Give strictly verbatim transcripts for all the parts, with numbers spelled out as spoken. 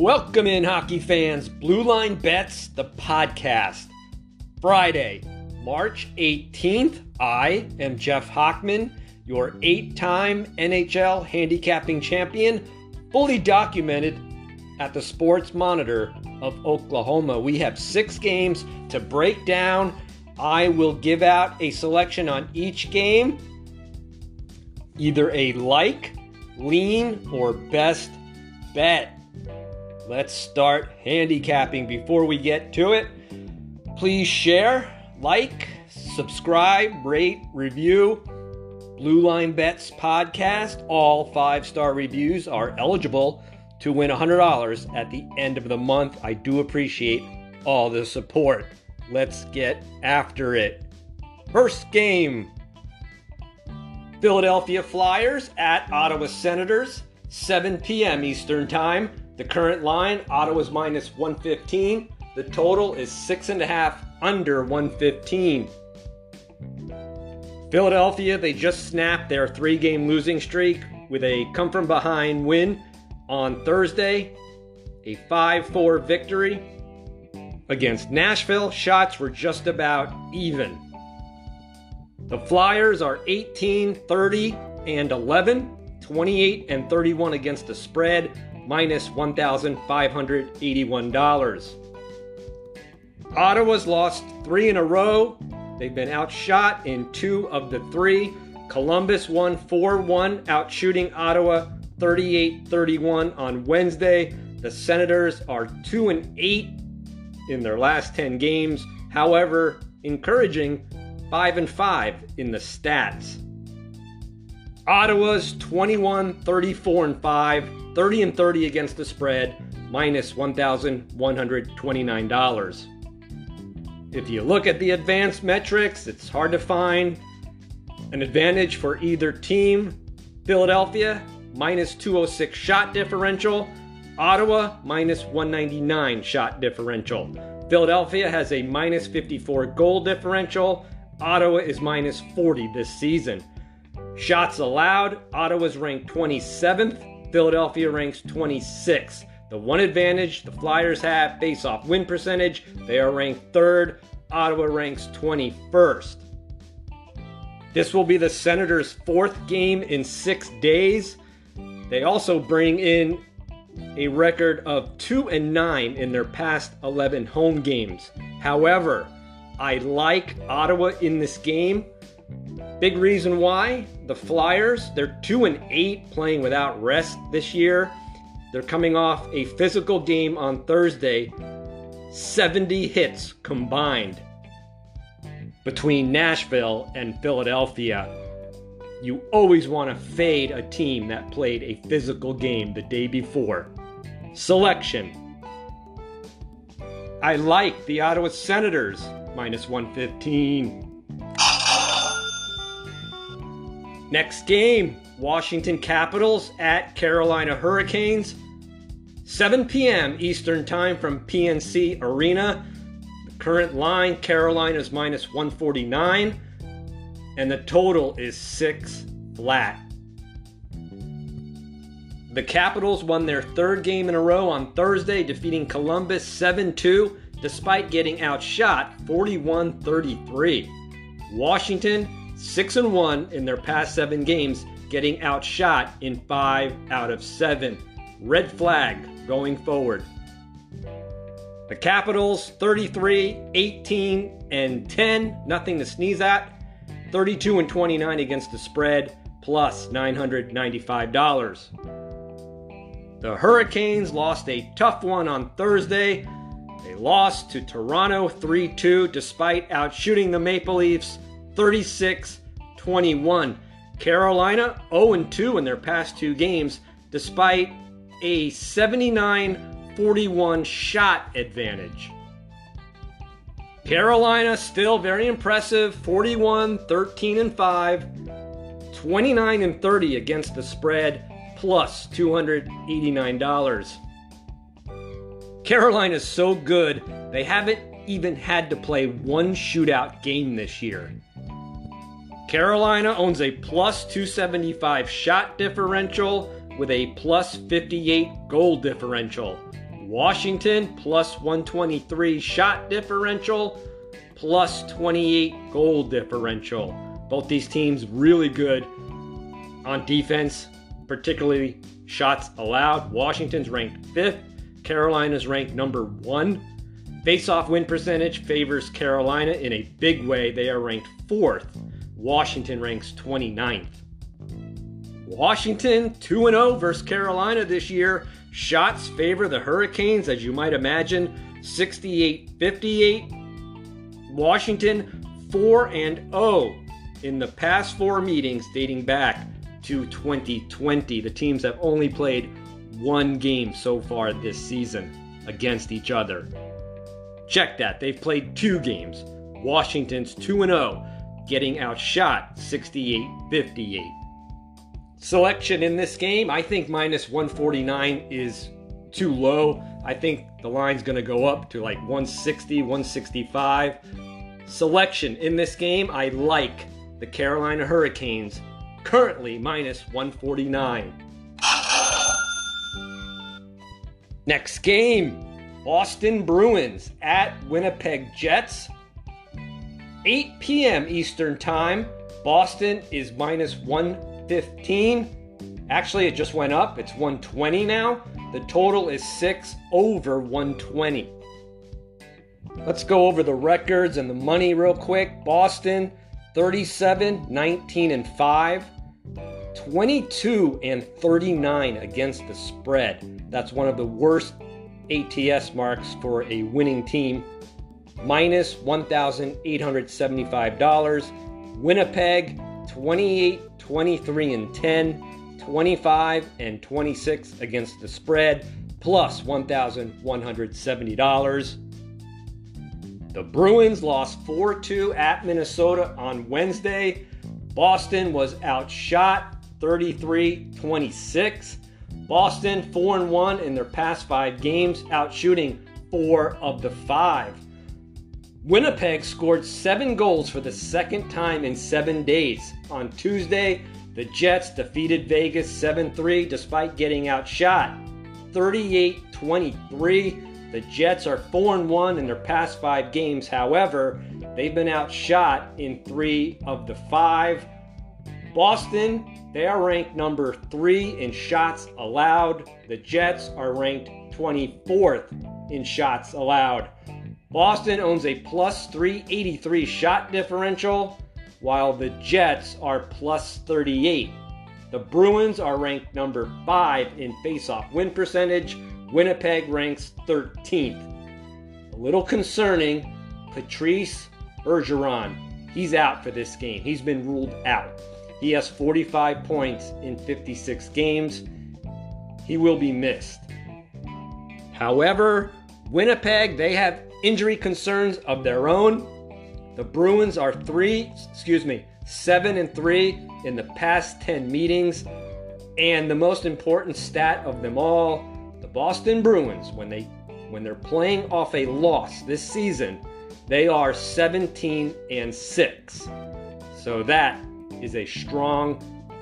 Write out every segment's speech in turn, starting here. Welcome in, hockey fans. Blue Line Bets, the podcast. Friday, March eighteenth, I am Jeff Hochman, your eight-time N H L handicapping champion, fully documented at the Sports Monitor of Oklahoma. We have six games to break down. I will give out a selection on each game, either a like, lean, or best bet. Let's start handicapping. Before we get to it, please share, like, subscribe, rate, review. Blue Line Bets podcast. All five-star reviews are eligible to win one hundred dollars at the end of the month. I do appreciate all the support. Let's get after it. First game, Philadelphia Flyers at Ottawa Senators, seven p.m. Eastern Time. The current line, Ottawa's minus one fifteen. The total is six and a half under one fifteen. Philadelphia, they just snapped their three-game losing streak with a come-from-behind win on Thursday, a five four victory against Nashville. Shots were just about even. The Flyers are eighteen, thirty, and eleven, twenty-eight and thirty-one against the spread, minus one thousand five hundred eighty-one dollars. Ottawa's lost three in a row. They've been outshot in two of the three. Columbus won four one, outshooting Ottawa thirty-eight thirty-one on Wednesday. The Senators are two and eight in their last ten games. However, encouraging five and five in the stats. Ottawa's twenty-one thirty-four and five, thirty and thirty against the spread, minus one thousand one hundred twenty-nine dollars. If you look at the advanced metrics, it's hard to find an advantage for either team. Philadelphia, minus two oh six shot differential. Ottawa, minus one ninety-nine shot differential. Philadelphia has a minus fifty-four goal differential. Ottawa is minus forty this season. Shots allowed, Ottawa's ranked twenty-seventh. Philadelphia ranks twenty-sixth. The one advantage the Flyers have, face-off win percentage, they are ranked third. Ottawa ranks twenty-first. This will be the Senators' fourth game in six days. They also bring in a record of two and nine in their past eleven home games. However, I like Ottawa in this game. Big reason why, the Flyers, they're two and eight playing without rest this year. They're coming off a physical game on Thursday, seventy hits combined between Nashville and Philadelphia. You always want to fade a team that played a physical game the day before. Selection. I like the Ottawa Senators, minus one fifteen. Next game, Washington Capitals at Carolina Hurricanes, seven p.m. Eastern Time from P N C Arena. The current line, Carolina's minus one forty-nine, and the total is six flat. The Capitals won their third game in a row on Thursday, defeating Columbus seven two, despite getting outshot forty-one thirty-three. Washington, six and one in their past seven games, getting outshot in five out of seven. Red flag going forward. The Capitals, thirty-three, eighteen, and ten. Nothing to sneeze at. thirty-two and twenty-nine against the spread, plus nine hundred ninety-five dollars. The Hurricanes lost a tough one on Thursday. They lost to Toronto three two, despite outshooting the Maple Leafs thirty-six twenty-one. Carolina oh and two in their past two games, despite a seventy-nine forty-one shot advantage. Carolina still very impressive, forty-one thirteen and five, twenty-nine and thirty against the spread, plus two hundred eighty-nine dollars. Carolina's so good, they haven't even had to play one shootout game this year. Carolina owns a plus two seventy-five shot differential with a plus fifty-eight goal differential. Washington, plus one twenty-three shot differential, plus twenty-eight goal differential. Both these teams really good on defense, particularly shots allowed. Washington's ranked fifth. Carolina's ranked number one. Face-off win percentage favors Carolina in a big way. They are ranked fourth. Washington ranks twenty-ninth. Washington two and oh versus Carolina this year. Shots favor the Hurricanes, as you might imagine, sixty-eight fifty-eight. Washington four and oh in the past four meetings dating back to twenty twenty. The teams have only played one game so far this season against each other. Check that. They've played two games. Washington's two and oh, getting outshot sixty-eight fifty-eight. Selection in this game, I think minus one forty-nine is too low. I think the line's going to go up to like one sixty, one sixty-five. Selection in this game, I like the Carolina Hurricanes, currently minus one forty-nine. Next game, Boston Bruins at Winnipeg Jets. eight p.m. Eastern Time. Boston is minus one fifteen. Actually, it just went up. It's one twenty now. The total is six over one twenty. Let's go over the records and the money real quick. Boston thirty-seven, nineteen, and five, twenty-two and thirty-nine against the spread. That's one of the worst A T S marks for a winning team. Minus one thousand eight hundred seventy-five dollars. Winnipeg twenty-eight, twenty-three and ten, twenty-five and twenty-six against the spread, plus one thousand one hundred seventy dollars. The Bruins lost four two at Minnesota on Wednesday. Boston was outshot thirty-three twenty-six. Boston four and one in their past five games, outshooting four of the five. Winnipeg scored seven goals for the second time in seven days. On Tuesday, the Jets defeated Vegas seven three despite getting outshot thirty-eight twenty-three. The Jets are four and one in their past five games. However, they've been outshot in three of the five. Boston, they are ranked number three in shots allowed. The Jets are ranked twenty-fourth in shots allowed. Boston owns a plus three eighty-three shot differential, while the Jets are plus thirty-eight. The Bruins are ranked number five in faceoff win percentage. Winnipeg ranks thirteenth. A little concerning, Patrice Bergeron. He's out for this game. He's been ruled out. He has forty-five points in fifty-six games. He will be missed. However, Winnipeg, they have injury concerns of their own. The Bruins are three, excuse me, seven and three in the past ten meetings. And the most important stat of them all, the Boston Bruins, when they when they're playing off a loss this season, they are seventeen and six. So that is a strong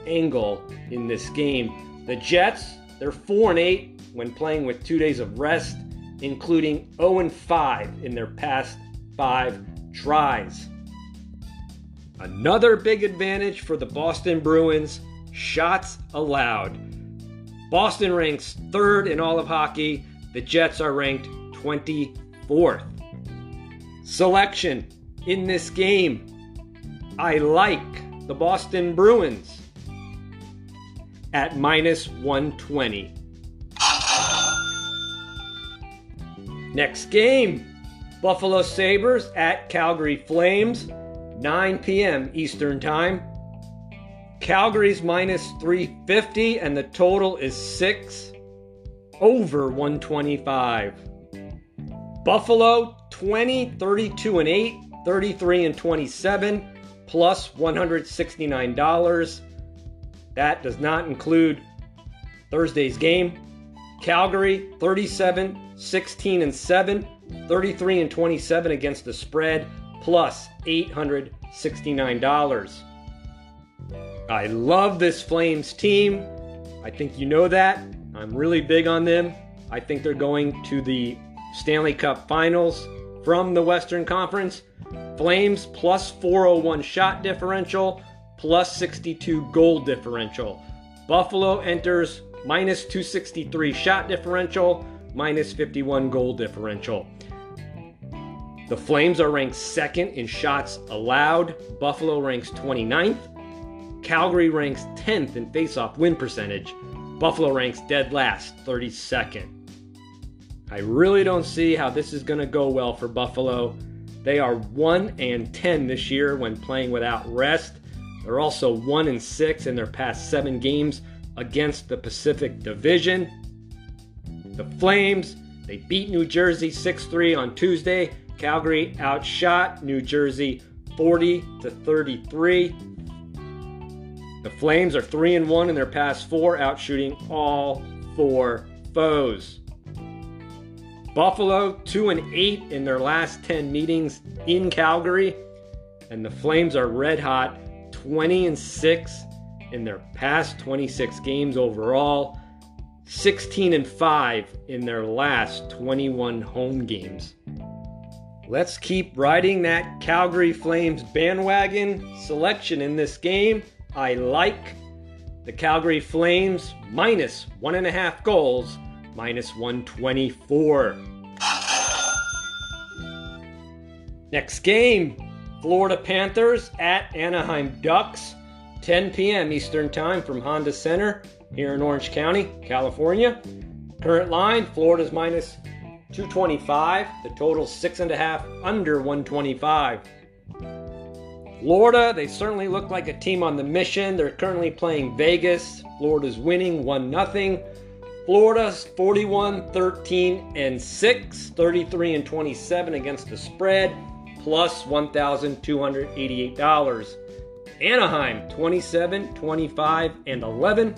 angle in this game. The Jets, they're four and eight when playing with two days of rest, including oh and five in their past five tries. Another big advantage for the Boston Bruins, shots allowed. Boston ranks third in all of hockey. The Jets are ranked twenty-fourth. Selection in this game, I like the Boston Bruins at minus one twenty. Next game, Buffalo Sabres at Calgary Flames, nine p.m. Eastern Time. Calgary's minus three fifty, and the total is six over one twenty-five. Buffalo, twenty, thirty-two and eight, thirty-three and twenty-seven, plus one hundred sixty-nine dollars. That does not include Thursday's game. Calgary, thirty-seven, sixteen and seven, thirty-three and twenty-seven against the spread, plus eight hundred sixty-nine dollars. I love this Flames team. I think you know that. I'm really big on them. I think they're going to the Stanley Cup Finals from the Western Conference. Flames plus four oh one shot differential, plus sixty-two goal differential. Buffalo enters minus two sixty-three shot differential, minus fifty-one goal differential. The Flames are ranked second in shots allowed. Buffalo ranks twenty-ninth. Calgary ranks tenth in faceoff win percentage. Buffalo ranks dead last, thirty-second. I really don't see how this is going to go well for Buffalo. They are one and ten this year when playing without rest. They're also one and six in their past seven games against the Pacific Division. The Flames, they beat New Jersey six three on Tuesday. Calgary outshot New Jersey forty to thirty-three. The Flames are three and one in their past four, outshooting all four foes. Buffalo two and eight in their last ten meetings in Calgary, and the Flames are red hot, twenty and six in their past twenty-six games overall, sixteen and five in their last twenty-one home games. Let's keep riding that Calgary Flames bandwagon. Selection in this game, I like the Calgary Flames minus one and a half goals, minus one twenty-four. Next game, Florida Panthers at Anaheim Ducks, ten p.m. Eastern Time from Honda Center here in Orange County, California. Current line, Florida's minus two twenty-five. The total six and a half, under one twenty-five. Florida, they certainly look like a team on the mission. They're currently playing Vegas. Florida's winning one nothing. Florida's forty-one, thirteen, and six, thirty-three and twenty-seven against the spread, plus one thousand two hundred eighty-eight dollars. Anaheim, twenty-seven, twenty-five, and eleven,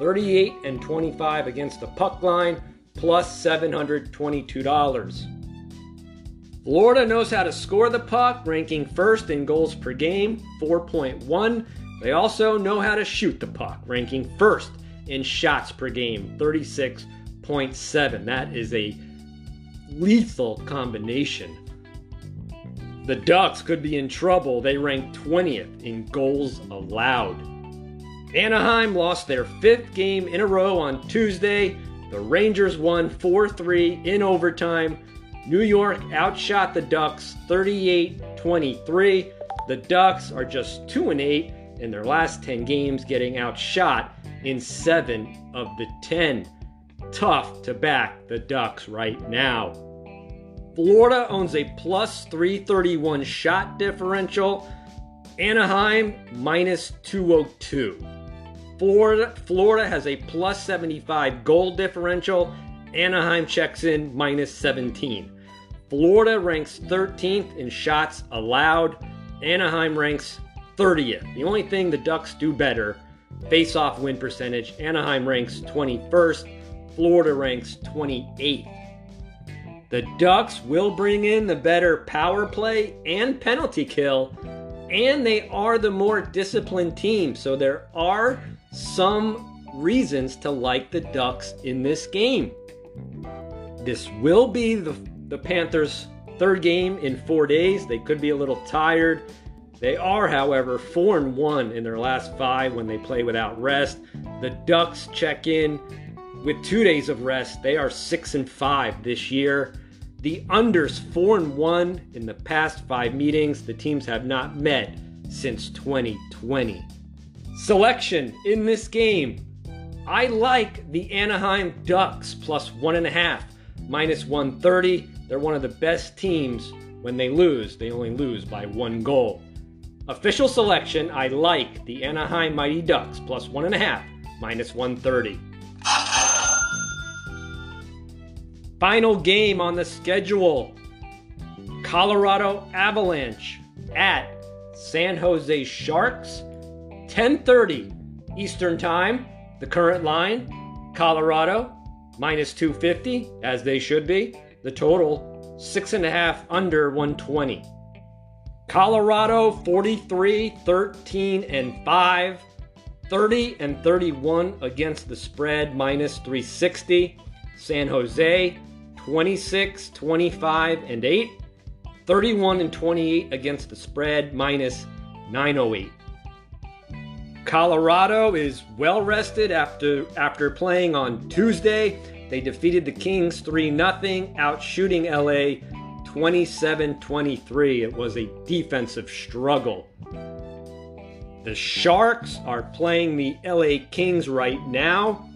thirty-eight and twenty-five against the puck line, plus seven hundred twenty-two dollars. Florida knows how to score the puck, ranking first in goals per game, four point one. They also know how to shoot the puck, ranking first in shots per game, thirty-six point seven. That is a lethal combination. The Ducks could be in trouble. They rank twentieth in goals allowed. Anaheim lost their fifth game in a row on Tuesday. The Rangers won four three in overtime. New York outshot the Ducks thirty-eight twenty-three. The Ducks are just two and eight in their last ten games, getting outshot in seven of the ten. Tough to back the Ducks right now. Florida owns a plus three thirty-one shot differential. Anaheim minus two oh two. Florida, Florida has a plus seventy-five goal differential. Anaheim checks in minus seventeen. Florida ranks thirteenth in shots allowed. Anaheim ranks thirtieth. The only thing the Ducks do better, face-off win percentage. Anaheim ranks twenty-first. Florida ranks twenty-eighth. The Ducks will bring in the better power play and penalty kill, and they are the more disciplined team, so there are some reasons to like the Ducks in this game. This will be the, the Panthers' third game in four days. They could be a little tired. They are, however, four and one in their last five when they play without rest. The Ducks check in with two days of rest. They are six and five this year. The under's four and one in the past five meetings. The teams have not met since twenty twenty. Selection in this game. I like the Anaheim Ducks plus one and a half, minus one thirty. They're one of the best teams. When they lose, they only lose by one goal. Official selection, I like the Anaheim Mighty Ducks plus one and a half, minus one thirty. Final game on the schedule, Colorado Avalanche at San Jose Sharks, ten thirty Eastern Time. The current line, Colorado minus two fifty, as they should be. The total, six and a half, under one twenty. Colorado forty-three, thirteen, and five, thirty and thirty-one against the spread, minus three sixty. San Jose, twenty-six, twenty-five, and eight. thirty-one and twenty-eight against the spread, minus nine oh eight. Colorado is well rested after after playing on Tuesday. They defeated the Kings three nothing, outshooting L A twenty-seven twenty-three. It was a defensive struggle. The Sharks are playing the L A Kings right now.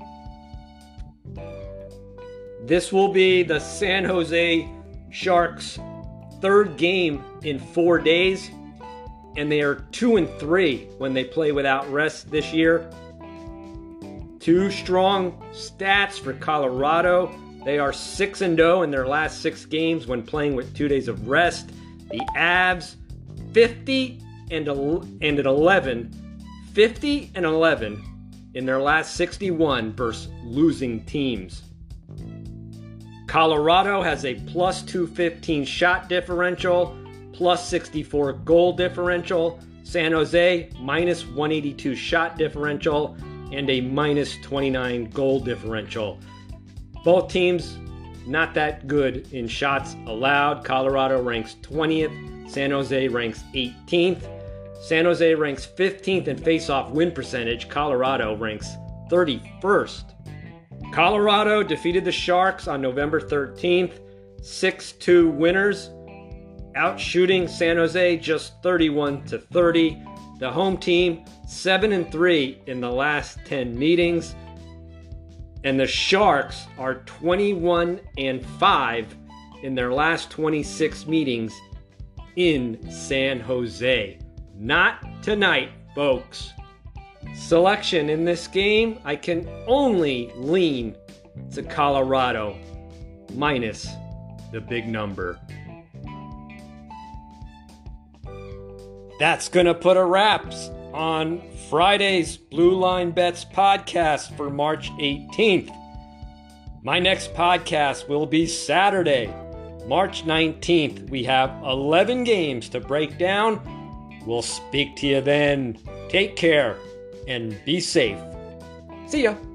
This will be the San Jose Sharks' third game in four days. And they are two and three when they play without rest this year. Two strong stats for Colorado. They are six and zero in their last six games when playing with two days of rest. The Avs, fifty and and at eleven, fifty and eleven in their last sixty-one versus losing teams. Colorado has a plus two fifteen shot differential. Plus sixty-four goal differential. San Jose, minus one eighty-two shot differential and a minus twenty-nine goal differential. Both teams not that good in shots allowed. Colorado ranks twentieth. San Jose ranks eighteenth. San Jose ranks fifteenth in faceoff win percentage. Colorado ranks thirty-first. Colorado defeated the Sharks on November thirteenth. six two winners. Outshooting San Jose just thirty-one to thirty. The home team seven and three in the last ten meetings. And the Sharks are twenty-one and five in their last twenty-six meetings in San Jose. Not tonight, folks. Selection in this game, I can only lean to Colorado minus the big number. That's going to put a wrap on Friday's Blue Line Bets podcast for March eighteenth. My next podcast will be Saturday, March nineteenth. We have eleven games to break down. We'll speak to you then. Take care and be safe. See ya.